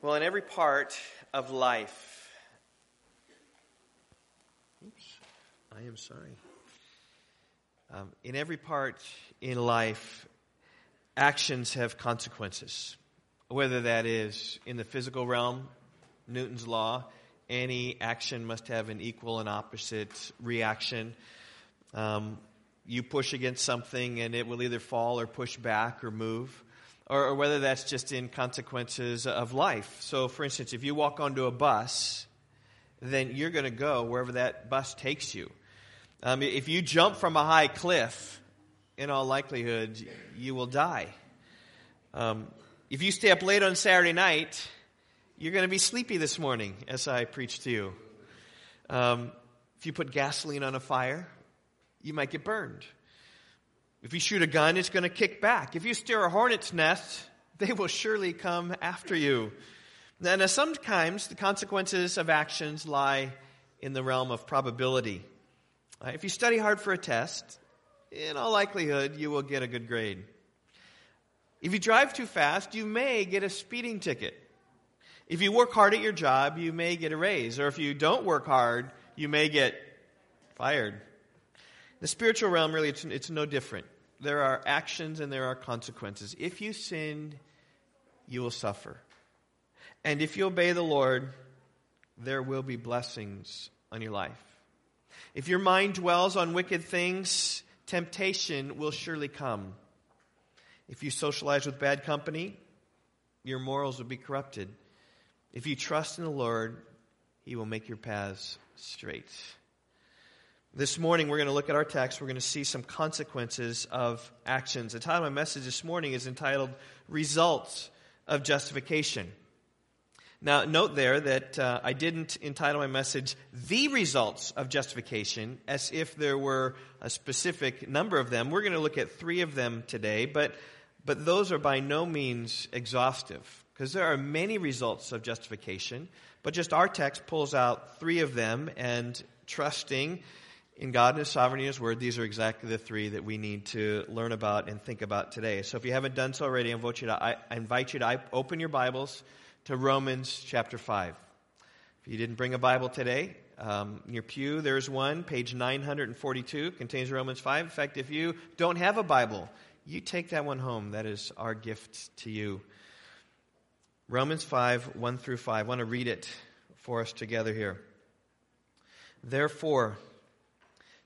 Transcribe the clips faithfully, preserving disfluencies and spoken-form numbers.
Well, in every part of life, oops, I am sorry. Um, in every part in life, actions have consequences. Whether that is in the physical realm, Newton's law, any action must have an equal and opposite reaction. Um, you push against something and it will either fall or push back or move. Or whether that's just in consequences of life. So, for instance, if you walk onto a bus, then you're going to go wherever that bus takes you. Um, if you jump from a high cliff, in all likelihood, you will die. Um, if you stay up late on Saturday night, you're going to be sleepy this morning, as I preached to you. Um, if you put gasoline on a fire, you might get burned. If you shoot a gun, it's going to kick back. If you steer a hornet's nest, they will surely come after you. Now, sometimes the consequences of actions lie in the realm of probability. Uh, if you study hard for a test, in all likelihood, you will get a good grade. If you drive too fast, you may get a speeding ticket. If you work hard at your job, you may get a raise. Or if you don't work hard, you may get fired. The spiritual realm, really, it's, it's no different. There are actions and there are consequences. If you sin, you will suffer. And if you obey the Lord, there will be blessings on your life. If your mind dwells on wicked things, temptation will surely come. If you socialize with bad company, your morals will be corrupted. If you trust in the Lord, He will make your paths straight. This morning, we're going to look at our text. We're going to see some consequences of actions. The title of my message this morning is entitled, Results of Justification. Now, note there that uh, I didn't entitle my message, The Results of Justification, as if there were a specific number of them. We're going to look at three of them today, but, but those are by no means exhaustive, because there are many results of justification, but just our text pulls out three of them, and trusting in God and His sovereignty and His word, these are exactly the three that we need to learn about and think about today. So if you haven't done so already, I invite you to, I invite you to open your Bibles to Romans chapter five. If you didn't bring a Bible today, um, in your pew there's one, page nine forty-two, contains Romans five. In fact, if you don't have a Bible, you take that one home. That is our gift to you. Romans five, one through five. I want to read it for us together here. Therefore,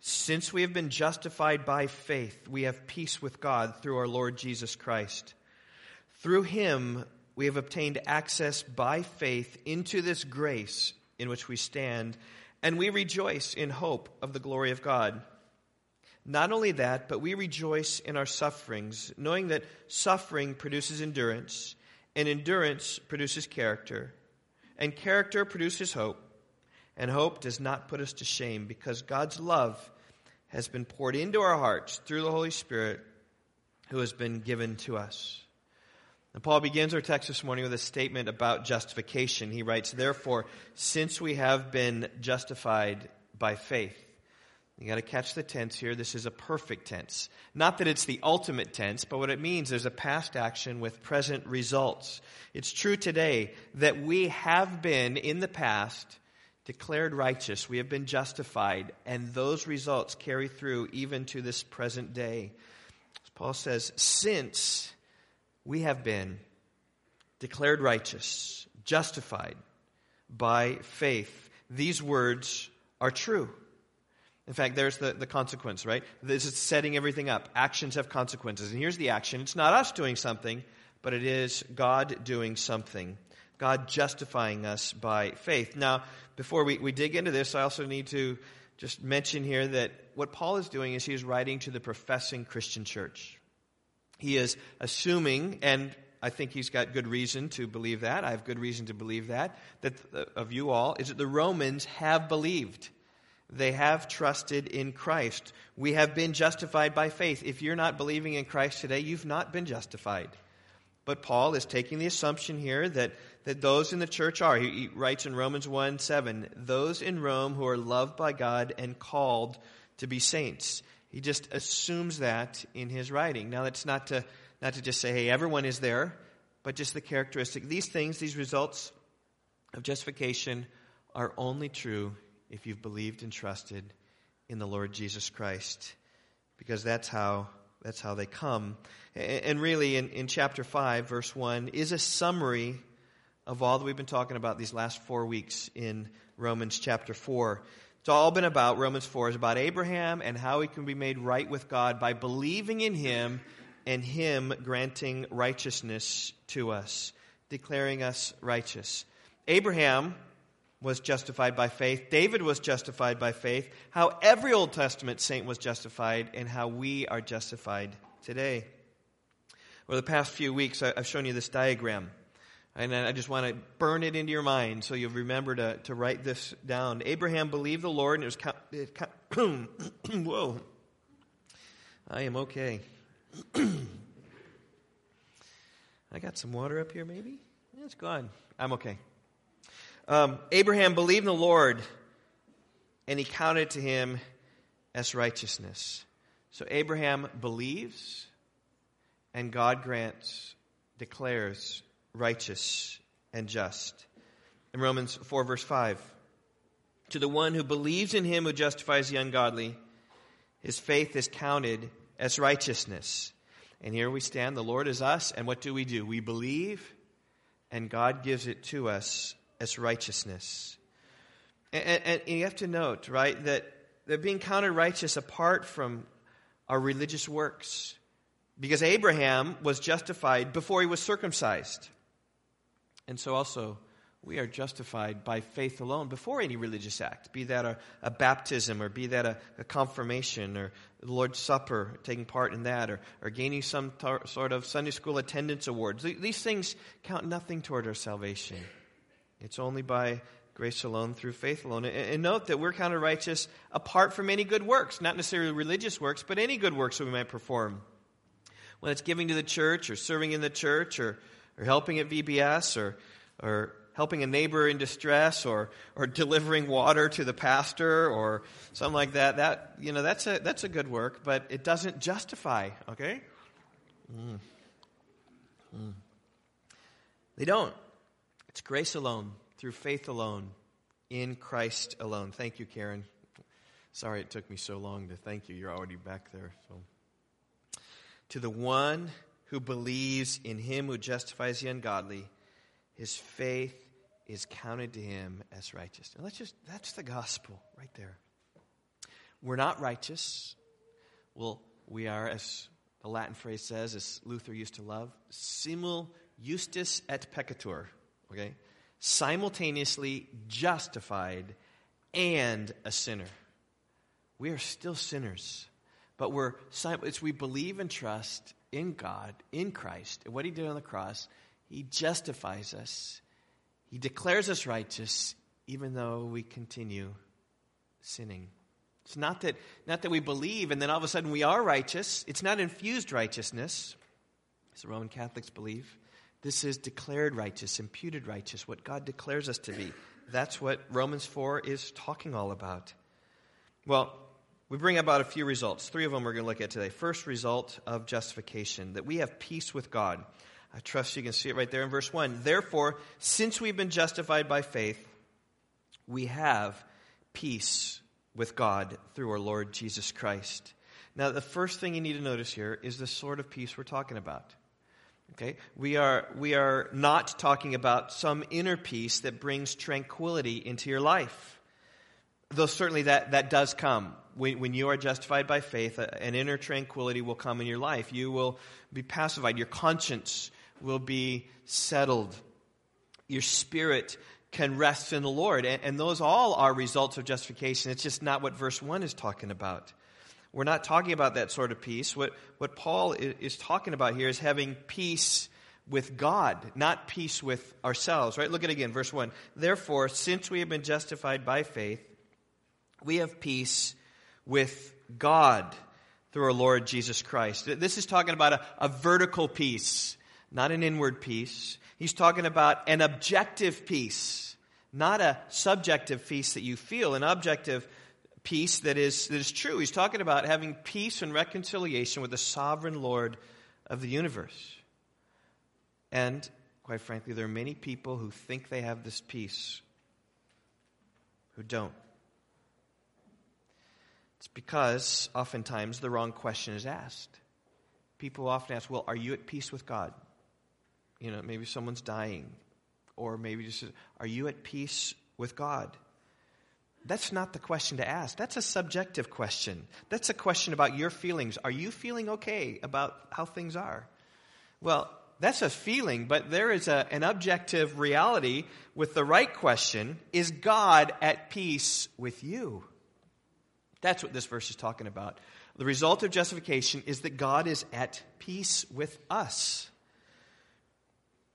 since we have been justified by faith, we have peace with God through our Lord Jesus Christ. Through Him, we have obtained access by faith into this grace in which we stand, and we rejoice in hope of the glory of God. Not only that, but we rejoice in our sufferings, knowing that suffering produces endurance, and endurance produces character, and character produces hope. And hope does not put us to shame because God's love has been poured into our hearts through the Holy Spirit who has been given to us. And Paul begins our text this morning with a statement about justification. He writes, therefore, since we have been justified by faith. You got to catch the tense here. This is a perfect tense. Not that it's the ultimate tense, but what it means is a past action with present results. It's true today that we have been in the past declared righteous, we have been justified, and those results carry through even to this present day. As Paul says, since we have been declared righteous, justified by faith, these words are true. In fact, there's the, the consequence, right? This is setting everything up. Actions have consequences. And here's the action. It's not us doing something, but it is God doing something. God justifying us by faith. Now, before we, we dig into this, I also need to just mention here that what Paul is doing is he is writing to the professing Christian church. He is assuming, and I think he's got good reason to believe that, I have good reason to believe that, that of you all, is that the Romans have believed. They have trusted in Christ. We have been justified by faith. If you're not believing in Christ today, you've not been justified. But Paul is taking the assumption here that, that those in the church are. He, he writes in Romans one seven, those in Rome who are loved by God and called to be saints. He just assumes that in his writing. Now, that's not to not to just say, hey, everyone is there. but just the characteristic. These things, these results of justification are only true if you've believed and trusted in the Lord Jesus Christ, because that's how that's how they come. And really, in, in chapter five, verse one, is a summary of all that we've been talking about these last four weeks in Romans chapter four. It's all been about, Romans four is about Abraham and how he can be made right with God by believing in him and him granting righteousness to us, declaring us righteous. Abraham was justified by faith. David was justified by faith. How every Old Testament saint was justified and how we are justified today. Over the past few weeks, I've shown you this diagram. And I just want to burn it into your mind so you'll remember to, to write this down. Abraham believed the Lord and it was... Count, it count, whoa. I am okay. I got some water up here maybe? Yeah, it's gone. I'm okay. Um, Abraham believed the Lord, and he counted to him as righteousness. So Abraham believes, and God grants, declares righteous and just. In Romans four, verse five, to the one who believes in him who justifies the ungodly, his faith is counted as righteousness. And here we stand, the Lord is us, and what do we do? We believe, and God gives it to us as righteousness. And, and, and you have to note, right, that they're being counted righteous apart from our religious works. Because Abraham was justified before he was circumcised. And so also, we are justified by faith alone before any religious act, be that a, a baptism or be that a, a confirmation or the Lord's Supper, taking part in that, or, or gaining some tar- sort of Sunday school attendance awards. These things count nothing toward our salvation. It's only by grace alone, through faith alone. And note that we're counted righteous apart from any good works, not necessarily religious works, but any good works that we might perform. When it's giving to the church or serving in the church or, or helping at V B S or or helping a neighbor in distress or or delivering water to the pastor or something like that, that you know that's a that's a good work, but it doesn't justify, okay? Mm. Mm. They don't. It's grace alone, through faith alone, in Christ alone. Thank you, Karen. Sorry it took me so long to thank you. You're already back there. So, to the one who believes in him who justifies the ungodly, his faith is counted to him as righteous. And let's just, that's the gospel right there. We're not righteous. Well, we are, as the Latin phrase says, as Luther used to love, simul justus et peccator. Okay, simultaneously justified and a sinner. We are still sinners, but we're it's we believe and trust in God, in Christ, and what He did on the cross. He justifies us. He declares us righteous, even though we continue sinning. It's not that not that we believe and then all of a sudden we are righteous. It's not infused righteousness, as the Roman Catholics believe. This is declared righteous, imputed righteous, what God declares us to be. That's what Romans four is talking all about. Well, we bring about a few results. Three of them we're going to look at today. First result of justification, that we have peace with God. I trust you can see it right there in verse one. Therefore, since we've been justified by faith, we have peace with God through our Lord Jesus Christ. Now, the first thing you need to notice here is the sort of peace we're talking about. Okay, we are we are not talking about some inner peace that brings tranquility into your life. Though certainly that, that does come. When, when you are justified by faith, an inner tranquility will come in your life. You will be pacified. Your conscience will be settled. Your spirit can rest in the Lord. And, and those all are results of justification. It's just not what verse one is talking about. We're not talking about that sort of peace. What what Paul is, is talking about here is having peace with God, not peace with ourselves. Right? Look at it again, verse one. Therefore, since we have been justified by faith, we have peace with God through our Lord Jesus Christ. This is talking about a, a vertical peace, not an inward peace. He's talking about an objective peace, not a subjective peace that you feel, an objective peace that is that is true. He's talking about having peace and reconciliation with the sovereign Lord of the universe. And Quite frankly, there are many people who think they have this peace who don't. It's because oftentimes the wrong question is asked. People often ask, well, are you at peace with God? You know, maybe someone's dying. Or maybe just, are you at peace with God? That's not the question to ask. That's a subjective question. That's a question about your feelings. Are you feeling okay about how things are? Well, that's a feeling, but there is a, an objective reality with the right question. Is God at peace with you? That's what this verse is talking about. The result of justification is that God is at peace with us.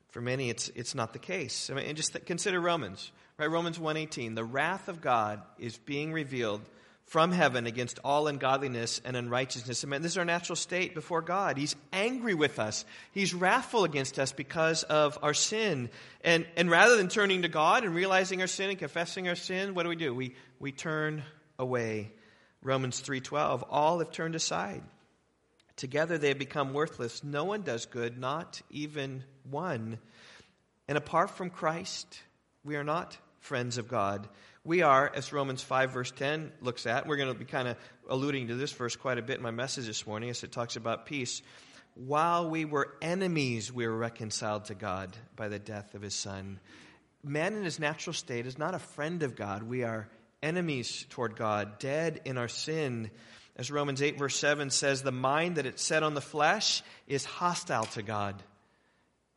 For many, it's it's not the case. I mean, and just th- consider Romans, right? Romans one eighteen, the wrath of God is being revealed from heaven against all ungodliness and unrighteousness. I mean, this is our natural state before God. He's angry with us. He's wrathful against us because of our sin. And and rather than turning to God and realizing our sin and confessing our sin, what do we do? We we turn away. Romans three twelve, all have turned aside. Together they have become worthless. No one does good, not even one. And apart from Christ, we are not friends of God. We are, as Romans five verse ten looks at, we're going to be kind of alluding to this verse quite a bit in my message this morning as it talks about peace. While we were enemies, we were reconciled to God by the death of his Son. Man in his natural state is not a friend of God. We are enemies toward God, dead in our sin. As Romans eight verse seven says, the mind that it's set on the flesh is hostile to God.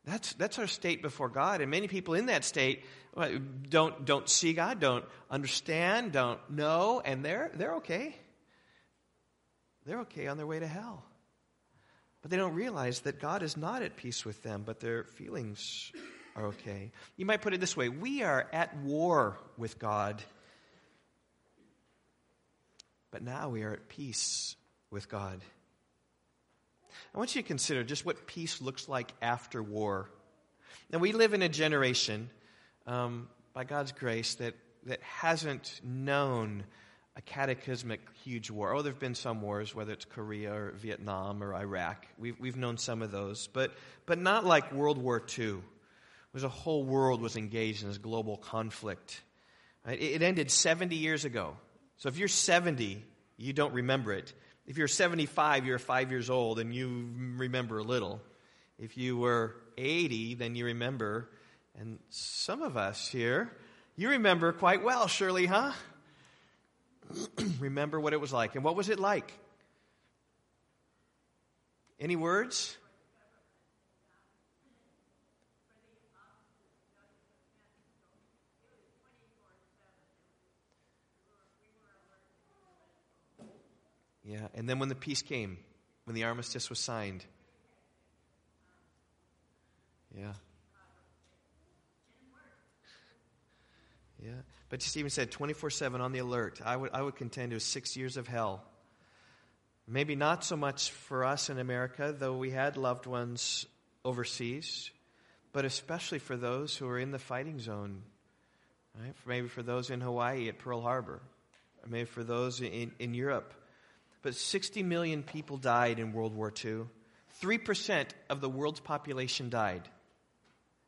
That's that's our state before God. And many people in that state don't don't see God, don't understand, don't know, and they're they're okay. They're okay on their way to hell. But they don't realize that God is not at peace with them, but their feelings are okay. You might put it this way: we are at war with God. But now we are at peace with God. I want you to consider just what peace looks like after war. Now, we live in a generation, um, by God's grace, that, that hasn't known a cataclysmic huge war. Oh, there have been some wars, whether it's Korea or Vietnam or Iraq. We've, we've known some of those, but, but not like World War Two. It was a whole world was engaged in this global conflict. It, it ended seventy years ago. So if you're seventy, you don't remember it. If you're seventy-five, you're five years old, and you remember a little. If you were eighty, then you remember. And some of us here, you remember quite well, surely, huh? Remember what it was like. And what was it like? Any words? Yeah, and then when the peace came, when the armistice was signed. Yeah. Yeah, but Stephen said twenty-four seven on the alert. I would I would contend it was six years of hell. Maybe not so much for us in America, though we had loved ones overseas, but especially for those who were in the fighting zone, right? Maybe for those in Hawaii at Pearl Harbor, or maybe for those in, in Europe. But sixty million people died in World War Two. three percent of the world's population died.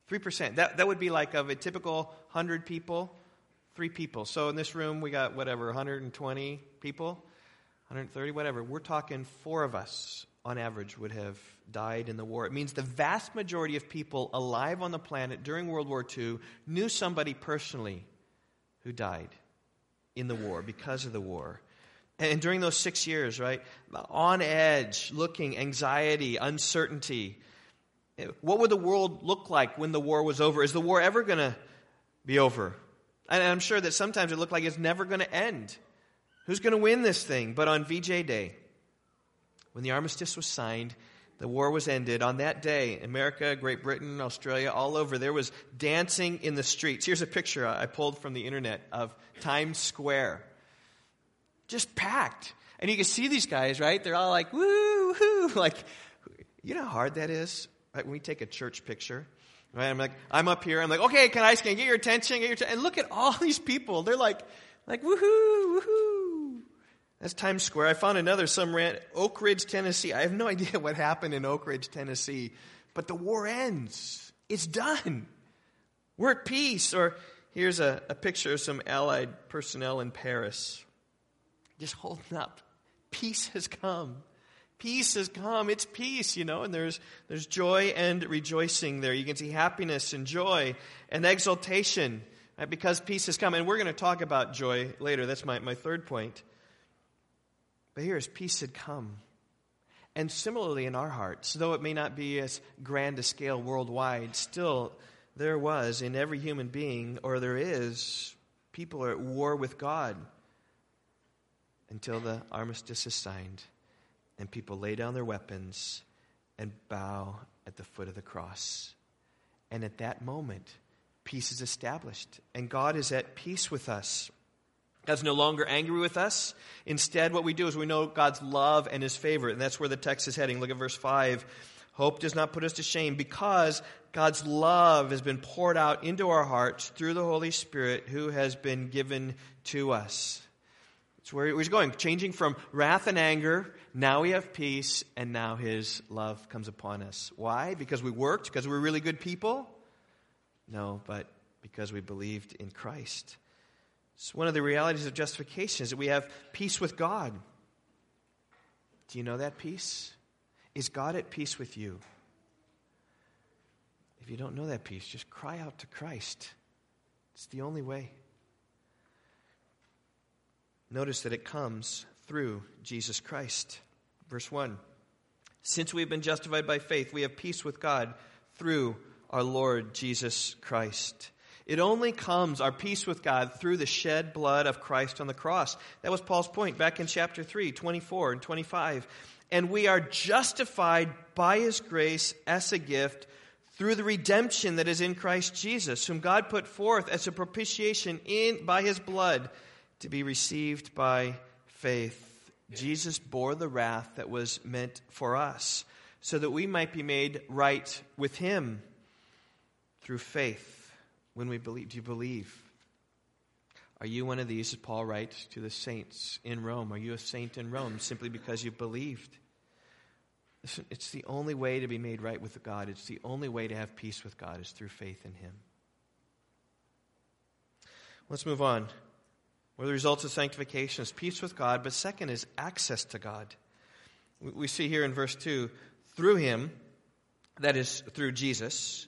three percent. That that would be like of a typical one hundred people, three people. So in this room, we got whatever, one hundred twenty people, one hundred thirty, whatever. We're talking four of us on average would have died in the war. It means the vast majority of people alive on the planet during World War Two knew somebody personally who died in the war, because of the war. And during those six years, right, on edge, looking, anxiety, uncertainty, what would the world look like when the war was over? Is the war ever going to be over? And I'm sure that sometimes it looked like it's never going to end. Who's going to win this thing? But on V J Day, when the armistice was signed, the war was ended. On that day, America, Great Britain, Australia, all over, there was dancing in the streets. Here's a picture I pulled from the internet of Times Square. Just packed. And you can see these guys, right? They're all like, woo, hoo. Like, you know how hard that is? Like when we take a church picture, right? I'm like, I'm up here. I'm like, okay, can I scan? Get your attention. Get your t-. And look at all these people. They're like, like, woo, hoo, woo, hoo. That's Times Square. I found another, some rant, Oak Ridge, Tennessee. I have no idea what happened in Oak Ridge, Tennessee. But the war ends. It's done. We're at peace. Or here's a, a picture of some Allied personnel in Paris. Just holding up. Peace has come. Peace has come. It's peace, you know, and there's there's joy and rejoicing there. You can see happiness and joy and exaltation, right? Because peace has come. And we're going to talk about joy later. That's my, my third point. But here is peace had come. And similarly in our hearts, though it may not be as grand a scale worldwide, still there was in every human being, or there is, people are at war with God until the armistice is signed. And people lay down their weapons and bow at the foot of the cross. And at that moment, peace is established. And God is at peace with us. God's no longer angry with us. Instead, what we do is we know God's love and His favor. And that's where the text is heading. Look at verse five. Hope does not put us to shame because God's love has been poured out into our hearts through the Holy Spirit who has been given to us. It's where he's going, changing from wrath and anger, now we have peace, and now His love comes upon us. Why? Because we worked? Because we were really good people? No, but because we believed in Christ. It's one of the realities of justification is that we have peace with God. Do you know that peace? Is God at peace with you? If you don't know that peace, just cry out to Christ. It's the only way. Notice that it comes through Jesus Christ. Verse one, since we've been justified by faith, we have peace with God through our Lord Jesus Christ. It only comes, our peace with God, through the shed blood of Christ on the cross. That was Paul's point back in chapter three, twenty-four and twenty-five. And we are justified by His grace as a gift through the redemption that is in Christ Jesus, whom God put forth as a propitiation in by His blood, to be received by faith. Jesus bore the wrath that was meant for us so that we might be made right with Him through faith when we believe. Do you believe? Are you one of these, as Paul writes to the saints in Rome? Are you a saint in Rome simply because you believed? Listen, it's the only way to be made right with God. It's the only way to have peace with God is through faith in Him. Let's move on. One of the results of sanctification is peace with God, but second is access to God. We see here in verse two, through Him, that is through Jesus,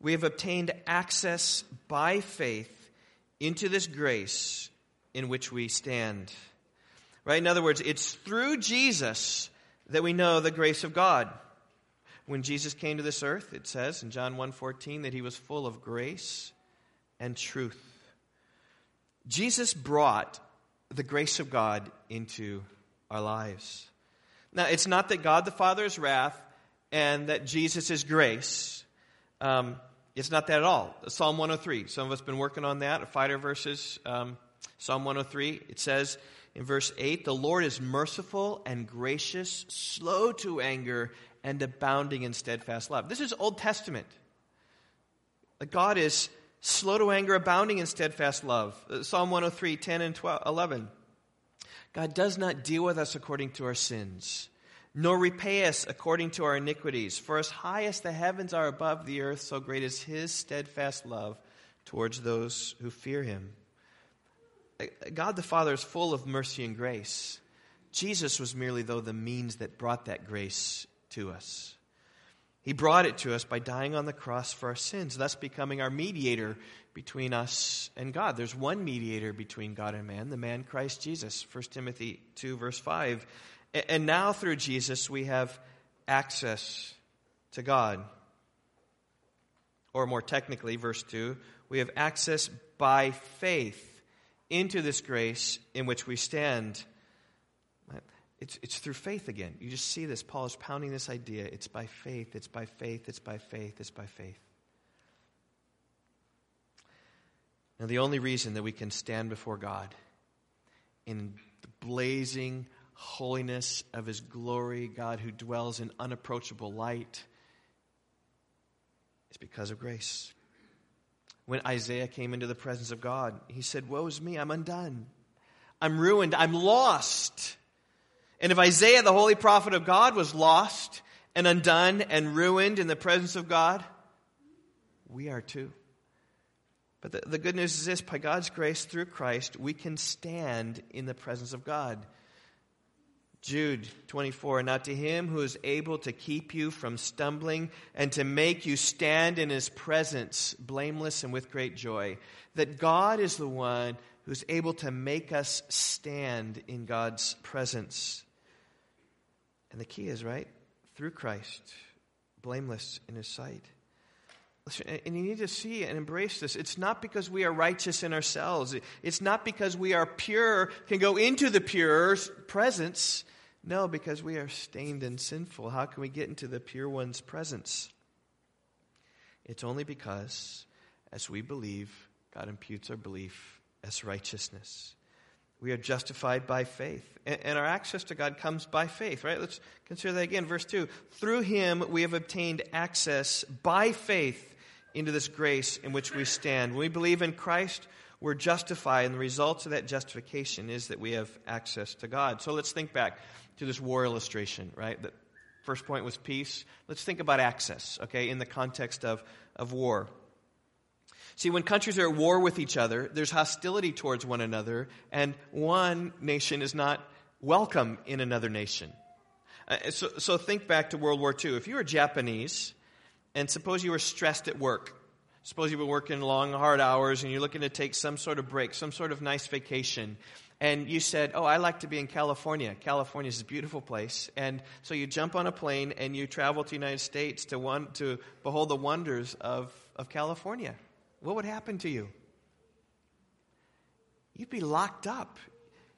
we have obtained access by faith into this grace in which we stand. Right? In other words, it's through Jesus that we know the grace of God. When Jesus came to this earth, it says in John one fourteen that He was full of grace and truth. Jesus brought the grace of God into our lives. Now, it's not that God the Father is wrath and that Jesus is grace. Um, it's not that at all. Psalm one oh three, some of us have been working on that, fighter verses. Um, Psalm one oh three, it says in verse eight, the Lord is merciful and gracious, slow to anger, and abounding in steadfast love. This is Old Testament. God is slow to anger, abounding in steadfast love. Psalm one oh three, ten and twelve, eleven. God does not deal with us according to our sins, nor repay us according to our iniquities. For as high as the heavens are above the earth, so great is His steadfast love towards those who fear Him. God the Father is full of mercy and grace. Jesus was merely, though, the means that brought that grace to us. He brought it to us by dying on the cross for our sins, thus becoming our mediator between us and God. There's one mediator between God and man, the man Christ Jesus, First Timothy two, verse five. And now through Jesus we have access to God. Or more technically, verse two, we have access by faith into this grace in which we stand. It's it's through faith again. You just see this. Paul is pounding this idea. It's by faith. It's by faith. It's by faith. It's by faith. Now, the only reason that we can stand before God in the blazing holiness of His glory, God who dwells in unapproachable light, is because of grace. When Isaiah came into the presence of God, he said, woe is me, I'm undone. I'm ruined. I'm lost. And if Isaiah, the holy prophet of God, was lost and undone and ruined in the presence of God, we are too. But the, the good news is this, by God's grace through Christ, we can stand in the presence of God. Jude twenty-four, now to him who is able to keep you from stumbling and to make you stand in his presence, blameless and with great joy, that God is the one who's able to make us stand in God's presence. And the key is, right, through Christ, blameless in his sight. And you need to see and embrace this. It's not because we are righteous in ourselves. It's not because we are pure, can go into the pure's presence. No, because we are stained and sinful. How can we get into the pure one's presence? It's only because, as we believe, God imputes our belief as righteousness. We are justified by faith. And our access to God comes by faith, right? Let's consider that again. Verse two, through him we have obtained access by faith into this grace in which we stand. When we believe in Christ, we're justified, and the result of that justification is that we have access to God. So let's think back to this war illustration, right? The first point was peace. Let's think about access, okay, in the context of, of war. See, when countries are at war with each other, there's hostility towards one another, and one nation is not welcome in another nation. Uh, so, so think back to World War Two. If you were Japanese, and suppose you were stressed at work. Suppose you've been working long, hard hours, and you're looking to take some sort of break, some sort of nice vacation. And you said, oh, I like to be in California. California is a beautiful place. And so you jump on a plane, and you travel to the United States to one, to behold the wonders of, of California. What would happen to you? You'd be locked up.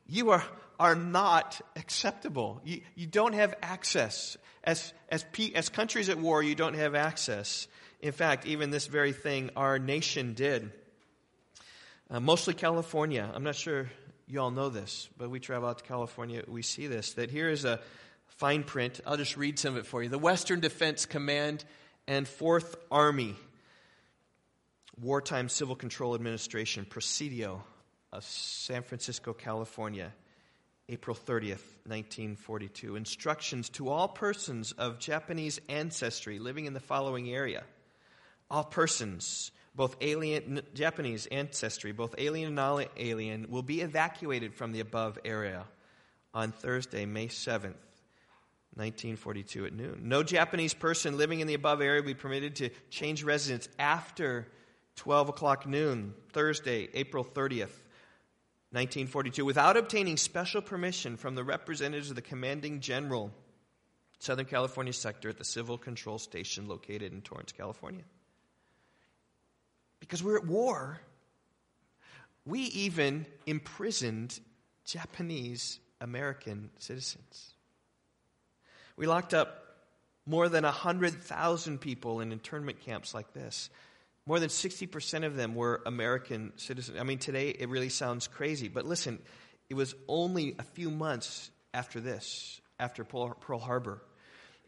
You are are not acceptable. You, you don't have access. As, as, P, as countries at war, you don't have access. In fact, even this very thing our nation did. Uh, mostly California. I'm not sure you all know this, but we travel out to California, we see this. That here is a fine print. I'll just read some of it for you. The Western Defense Command and Fourth Army Wartime Civil Control Administration, Presidio of San Francisco, California, April thirtieth, nineteen forty-two. Instructions to all persons of Japanese ancestry living in the following area. All persons, both alien, Japanese ancestry, both alien and non-alien, will be evacuated from the above area on Thursday, May seventh, nineteen forty-two at noon. No Japanese person living in the above area will be permitted to change residence after twelve o'clock noon, Thursday, April thirtieth, nineteen forty-two, without obtaining special permission from the representatives of the commanding general, Southern California sector at the Civil Control Station located in Torrance, California. Because we're at war, we even imprisoned Japanese American citizens. We locked up more than one hundred thousand people in internment camps like this. More than sixty percent of them were American citizens. I mean, today it really sounds crazy. But listen, it was only a few months after this, after Pearl Harbor.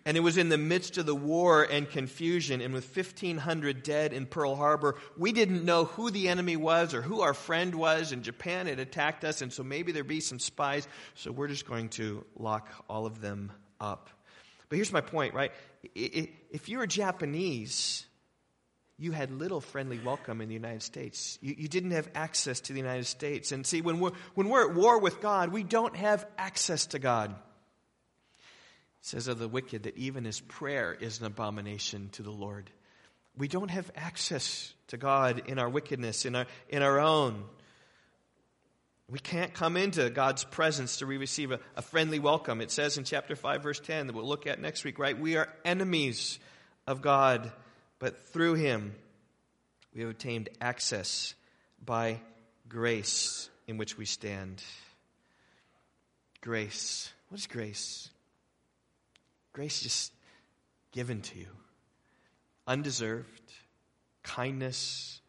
And it was in the midst of the war and confusion. And with fifteen hundred dead in Pearl Harbor, we didn't know who the enemy was or who our friend was. And Japan had attacked us, and so maybe there'd be some spies. So we're just going to lock all of them up. But here's my point, right? If you're Japanese, you had little friendly welcome in the United States. You, you didn't have access to the United States. And see, when we're, when we're at war with God, we don't have access to God. It says of the wicked that even his prayer is an abomination to the Lord. We don't have access to God in our wickedness, in our, in our own. We can't come into God's presence to receive a, a friendly welcome. It says in chapter five, verse ten, that we'll look at next week, right? We are enemies of God. But through him, we have obtained access by grace in which we stand. Grace. What is grace? Grace just given to you. Undeserved kindness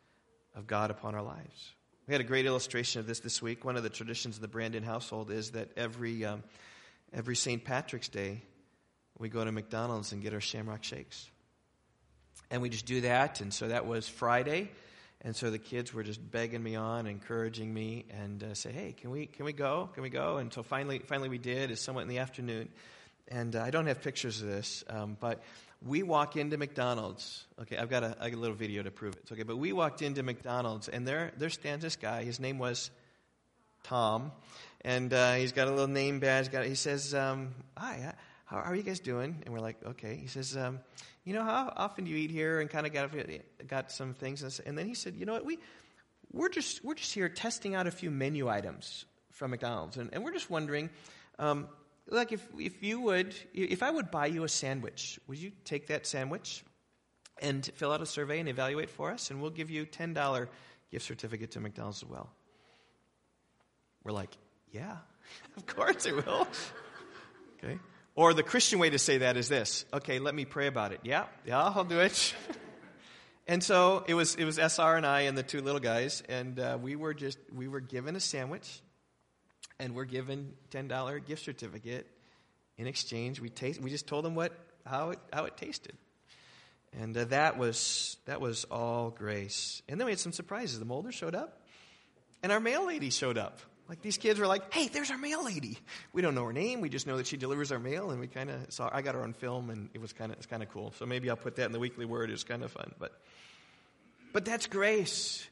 of God upon our lives. We had a great illustration of this this week. One of the traditions of the Brandon household is that every um, every Saint Patrick's Day, we go to McDonald's and get our Shamrock Shakes. And we just do that, and so that was Friday, and so the kids were just begging me on, encouraging me, and uh, say, "Hey, can we can we go? Can we go?" And so finally, finally we did. It's somewhat in the afternoon, and uh, I don't have pictures of this, um, but We walk into McDonald's. Okay, I've got a, a little video to prove it. It's okay, but we walked into McDonald's, and there there stands this guy. His name was Tom, and uh, he's got a little name badge. Got he says, um, "Hi, how are you guys doing?" And we're like, "Okay." He says, um, "You know, how often do you eat here?" And kind of got got some things, and then he said, "You know what? We we're just we're just here testing out a few menu items from McDonald's, and, and we're just wondering." Um, Like, if if you would, if I would buy you a sandwich, would you take that sandwich and fill out a survey and evaluate for us? And we'll give you a ten dollars gift certificate to McDonald's as well. We're like, yeah, of course it will. Okay. Or the Christian way to say that is this. Okay, let me pray about it. Yeah, yeah, I'll do it. And so it was it was S R and I and the two little guys, and uh, we were just, we were given a sandwich. And we're given ten dollars gift certificate in exchange. We taste. We just told them what how it how it tasted, and uh, that was that was all grace. And then we had some surprises. The molder showed up, and our mail lady showed up. Like, these kids were like, "Hey, there's our mail lady." We don't know her name. We just know that she delivers our mail, and we kind of saw. I got her on film, and it was kind of it's kind of cool. So maybe I'll put that in the Weekly Word. It was kind of fun, but but that's grace.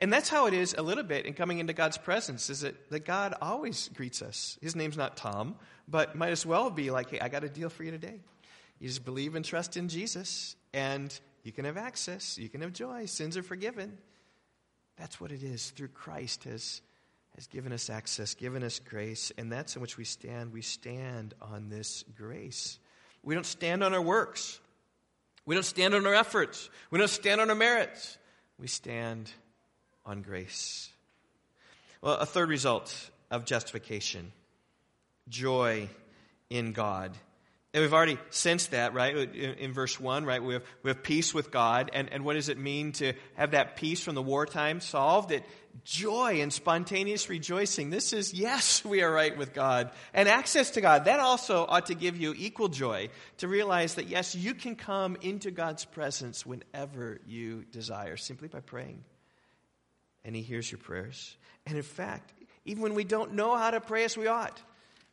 And that's how it is a little bit in coming into God's presence, is that, that God always greets us. His name's not Tom, but might as well be like, hey, I got a deal for you today. You just believe and trust in Jesus, and you can have access, you can have joy, sins are forgiven. That's what it is. Through Christ has, has given us access, given us grace, and that's in which we stand. We stand on this grace. We don't stand on our works. We don't stand on our efforts. We don't stand on our merits. We stand on grace. Well, a third result of justification, joy in God. And we've already sensed that, right? In, in verse one, right? We have, we have peace with God. And, and what does it mean to have that peace from the wartime solved? It, joy and spontaneous rejoicing. This is, yes, we are right with God. And access to God, that also ought to give you equal joy to realize that, yes, you can come into God's presence whenever you desire, simply by praying. And he hears your prayers. And in fact, even when we don't know how to pray as we ought,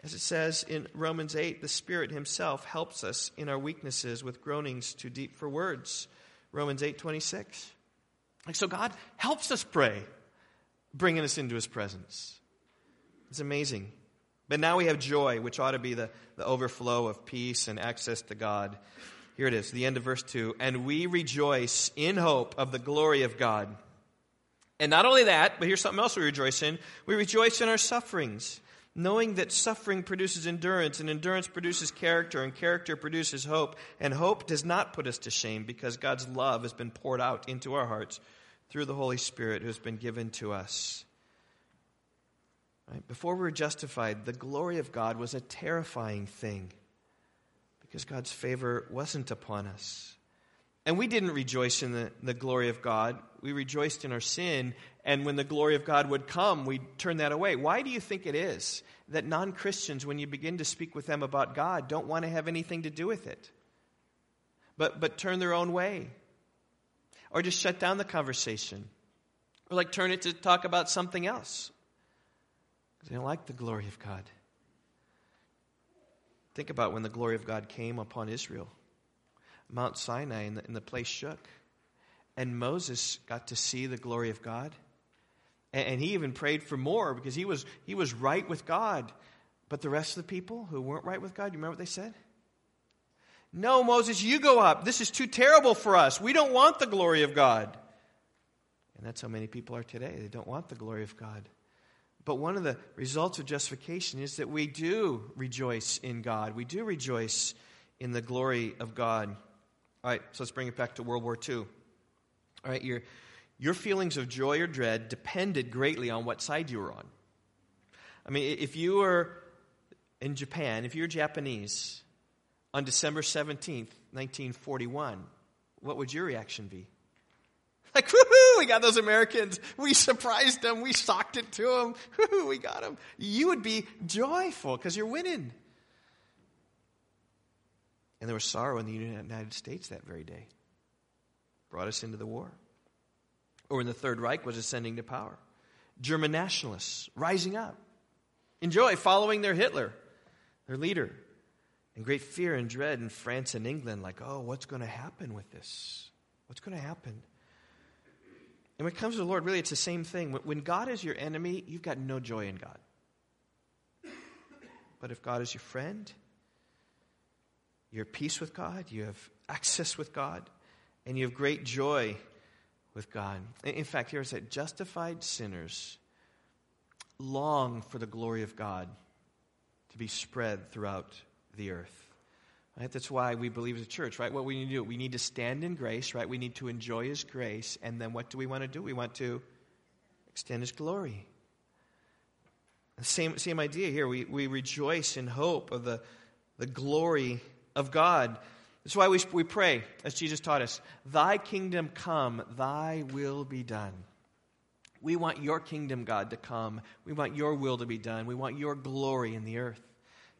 as it says in Romans eight, the Spirit himself helps us in our weaknesses with groanings too deep for words. Romans eight twenty-six. Like, so God helps us pray, bringing us into his presence. It's amazing. But now we have joy, which ought to be the, the overflow of peace and access to God. Here it is, the end of verse two. And we rejoice in hope of the glory of God. And not only that, but here's something else we rejoice in. We rejoice in our sufferings, knowing that suffering produces endurance, and endurance produces character, and character produces hope. And hope does not put us to shame, because God's love has been poured out into our hearts through the Holy Spirit who has been given to us. Right? Before we were justified, the glory of God was a terrifying thing, because God's favor wasn't upon us. And we didn't rejoice in the, the glory of God. We rejoiced in our sin. And when the glory of God would come, we'd turn that away. Why do you think it is that non-Christians, when you begin to speak with them about God, don't want to have anything to do with it, but but turn their own way? Or just shut down the conversation. Or like turn it to talk about something else. Because they don't like the glory of God. Think about when the glory of God came upon Israel. Mount Sinai, and the, and the place shook. And Moses got to see the glory of God. And, and he even prayed for more, because he was he was right with God. But the rest of the people who weren't right with God, you remember what they said? No, Moses, you go up. This is too terrible for us. We don't want the glory of God. And that's how many people are today. They don't want the glory of God. But one of the results of justification is that we do rejoice in God. We do rejoice in the glory of God. All right, so let's bring it back to World War Two. All right, your, your feelings of joy or dread depended greatly on what side you were on. I mean, if you were in Japan, if you were Japanese, on December seventeenth, nineteen forty-one, what would your reaction be? Like, woohoo, we got those Americans. We surprised them. We socked it to them. Woohoo, we got them. You would be joyful because you're winning. And there was sorrow in the United States that very day. Brought us into the war. Or when the Third Reich was ascending to power. German nationalists rising up in joy, following their Hitler, their leader. And great fear and dread in France and England, like, oh, what's going to happen with this? What's going to happen? And when it comes to the Lord, really, it's the same thing. When God is your enemy, you've got no joy in God. But if God is your friend, you're at peace with God, you have access with God, and you have great joy with God. In fact, here it says, justified sinners long for the glory of God to be spread throughout the earth. Right? That's why we believe as a church, right? What we need to do, we need to stand in grace, right? We need to enjoy His grace. And then what do we want to do? We want to extend His glory. Same, same idea here. We, we rejoice in hope of the, the glory of God. That's why we, we pray, as Jesus taught us, Thy kingdom come, Thy will be done. We want Your kingdom, God, to come. We want Your will to be done. We want Your glory in the earth.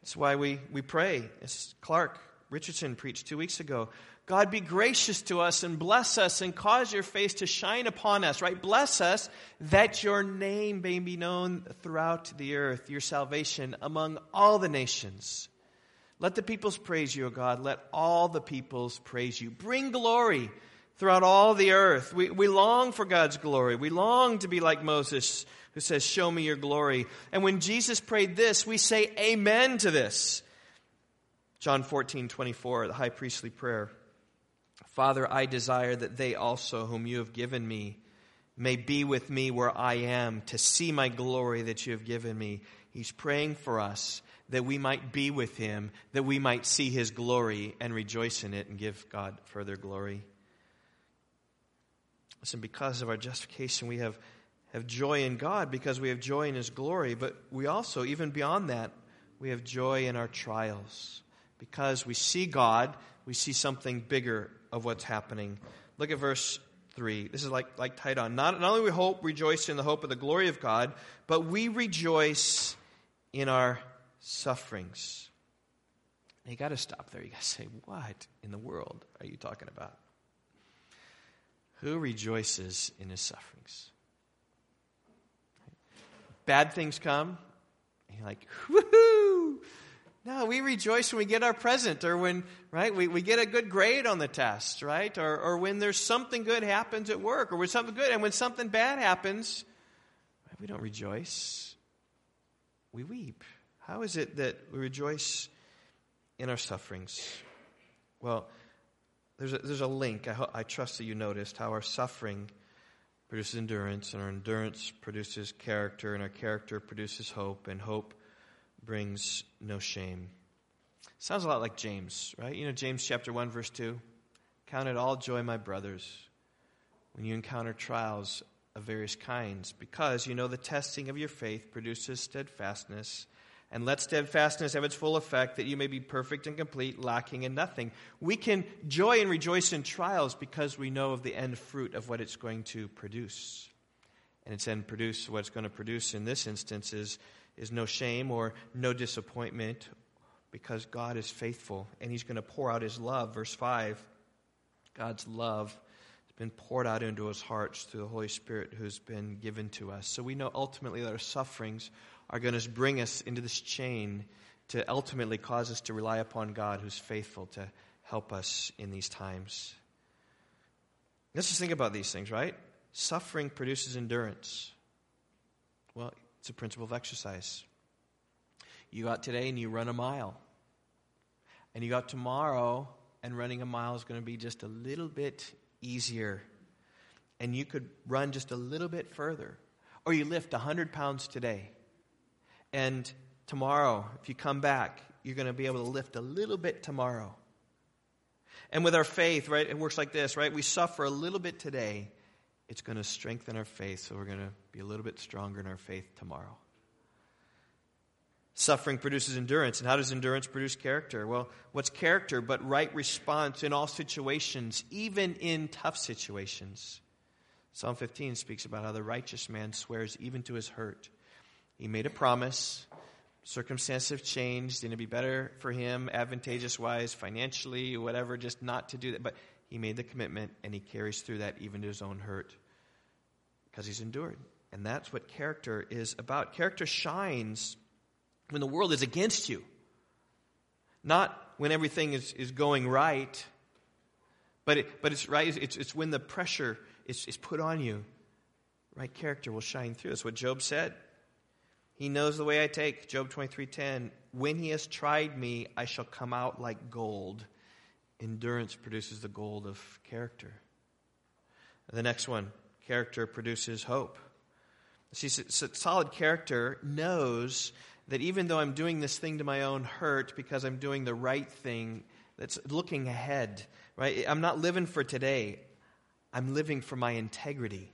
That's why we, we pray, as Clark Richardson preached two weeks ago, God, be gracious to us and bless us and cause Your face to shine upon us, right? Bless us that Your name may be known throughout the earth, Your salvation among all the nations. Let the peoples praise You, O God. Let all the peoples praise You. Bring glory throughout all the earth. We, we long for God's glory. We long to be like Moses, who says, show me Your glory. And when Jesus prayed this, we say amen to this. John fourteen twenty four, the high priestly prayer. Father, I desire that they also whom You have given Me may be with Me where I am, to see My glory that You have given Me. He's praying for us that we might be with Him, that we might see His glory and rejoice in it and give God further glory. Listen, because of our justification, we have, have joy in God because we have joy in His glory. But we also, even beyond that, we have joy in our trials because we see God, we see something bigger of what's happening. Look at verse three. This is like, like tied on. Not, not only we hope, rejoice in the hope of the glory of God, but we rejoice in our sufferings. And you got to stop there. You got to say, what in the world are you talking about? Who rejoices in his sufferings? Bad things come, and you're like, woohoo! No, we rejoice when we get our present, or when, right, we, we get a good grade on the test, right? Or or when there's something good happens at work, or when something good, and when something bad happens, right, we don't rejoice. We weep. How is it that we rejoice in our sufferings? Well, there's a, there's a link. I, ho- I trust that you noticed how our suffering produces endurance, and our endurance produces character, and our character produces hope, and hope brings no shame. Sounds a lot like James, right? You know, James chapter one, verse two. Count it all joy, my brothers, when you encounter trials of various kinds, because you know the testing of your faith produces steadfastness, and let steadfastness have its full effect, that you may be perfect and complete, lacking in nothing. We can joy and rejoice in trials because we know of the end fruit of what it's going to produce. And its end produce, what it's going to produce in this instance is is no shame or no disappointment, because God is faithful and He's going to pour out His love. Verse five, God's love has been poured out into His hearts through the Holy Spirit who's been given to us. So we know ultimately that our sufferings are going to bring us into this chain to ultimately cause us to rely upon God who's faithful to help us in these times. Let's just think about these things, right? Suffering produces endurance. Well, it's a principle of exercise. You go out today and you run a mile. And you go out tomorrow and running a mile is going to be just a little bit easier. And you could run just a little bit further. Or you lift one hundred pounds today. And tomorrow, if you come back, you're going to be able to lift a little bit tomorrow. And with our faith, right, it works like this, right? We suffer a little bit today. It's going to strengthen our faith, so we're going to be a little bit stronger in our faith tomorrow. Suffering produces endurance. And how does endurance produce character? Well, what's character but right response in all situations, even in tough situations? Psalm fifteen speaks about how the righteous man swears even to his hurt. He made a promise. Circumstances have changed, and it'd be better for him, advantageous-wise, financially, whatever, just not to do that. But he made the commitment, and he carries through that even to his own hurt because he's endured. And that's what character is about. Character shines when the world is against you, not when everything is, is going right, but it, but it's right. It's it's when the pressure is, is put on you. Right character will shine through. That's what Job said. He knows the way I take. Job twenty-three ten. When he has tried me, I shall come out like gold. Endurance produces the gold of character. The next one, character produces hope. See, solid character knows that even though I'm doing this thing to my own hurt because I'm doing the right thing, that's looking ahead, right? I'm not living for today. I'm living for my integrity.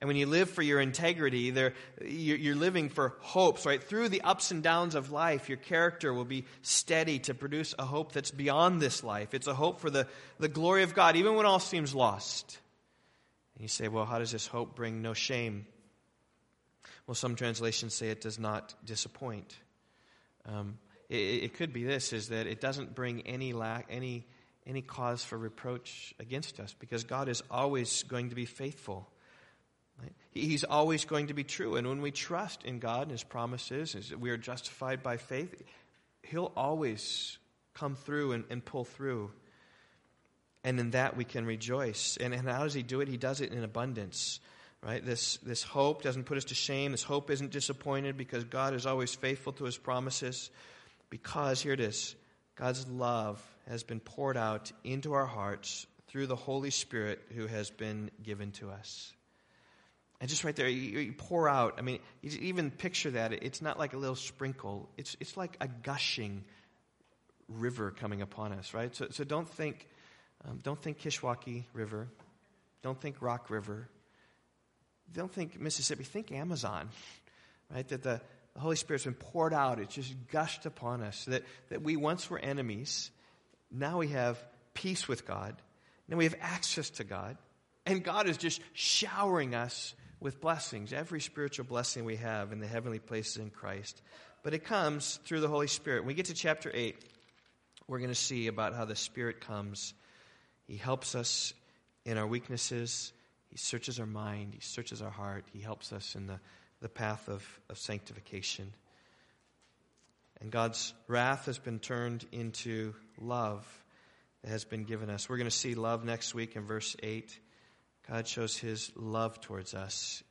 And when you live for your integrity, there you're living for hopes, right? Through the ups and downs of life, your character will be steady to produce a hope that's beyond this life. It's a hope for the, the glory of God, even when all seems lost. And you say, well, how does this hope bring no shame? Well, some translations say it does not disappoint. Um, it, it could be this, is that it doesn't bring any lack, any any cause for reproach against us, because God is always going to be faithful. Right? He's always going to be true. And when we trust in God and His promises, is that we are justified by faith, He'll always come through and, and pull through. And in that we can rejoice. And, and how does He do it? He does it in abundance. Right? This this hope doesn't put us to shame. This hope isn't disappointed because God is always faithful to His promises. Because, here it is, God's love has been poured out into our hearts through the Holy Spirit who has been given to us. And just right there, you, you pour out. I mean, even picture that. It's not like a little sprinkle. It's it's like a gushing river coming upon us, right? So so don't think, um, don't think Kishwaukee River. Don't think Rock River. Don't think Mississippi, think Amazon, right? That the, the Holy Spirit's been poured out. It's just gushed upon us. That, that we once were enemies. Now we have peace with God. Now we have access to God. And God is just showering us with blessings. Every spiritual blessing we have in the heavenly places in Christ. But it comes through the Holy Spirit. When we get to chapter eight, we're going to see about how the Spirit comes. He helps us in our weaknesses. He searches our mind. He searches our heart. He helps us in the, the path of, of sanctification. And God's wrath has been turned into love that has been given us. We're going to see love next week in verse eight. God shows His love towards us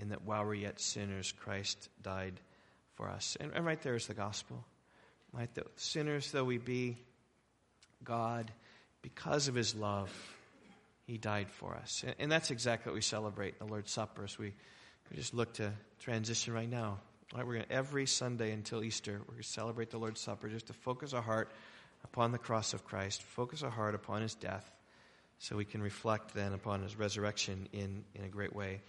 in that while we're yet sinners, Christ died for us. And, and right there is the gospel. Right? The sinners though we be, God, because of His love, He died for us. And that's exactly what we celebrate in the Lord's Supper as we, we just look to transition right now. All right, we're going to, every Sunday until Easter, we're going to celebrate the Lord's Supper just to focus our heart upon the cross of Christ, focus our heart upon His death, so we can reflect then upon His resurrection in, in a great way.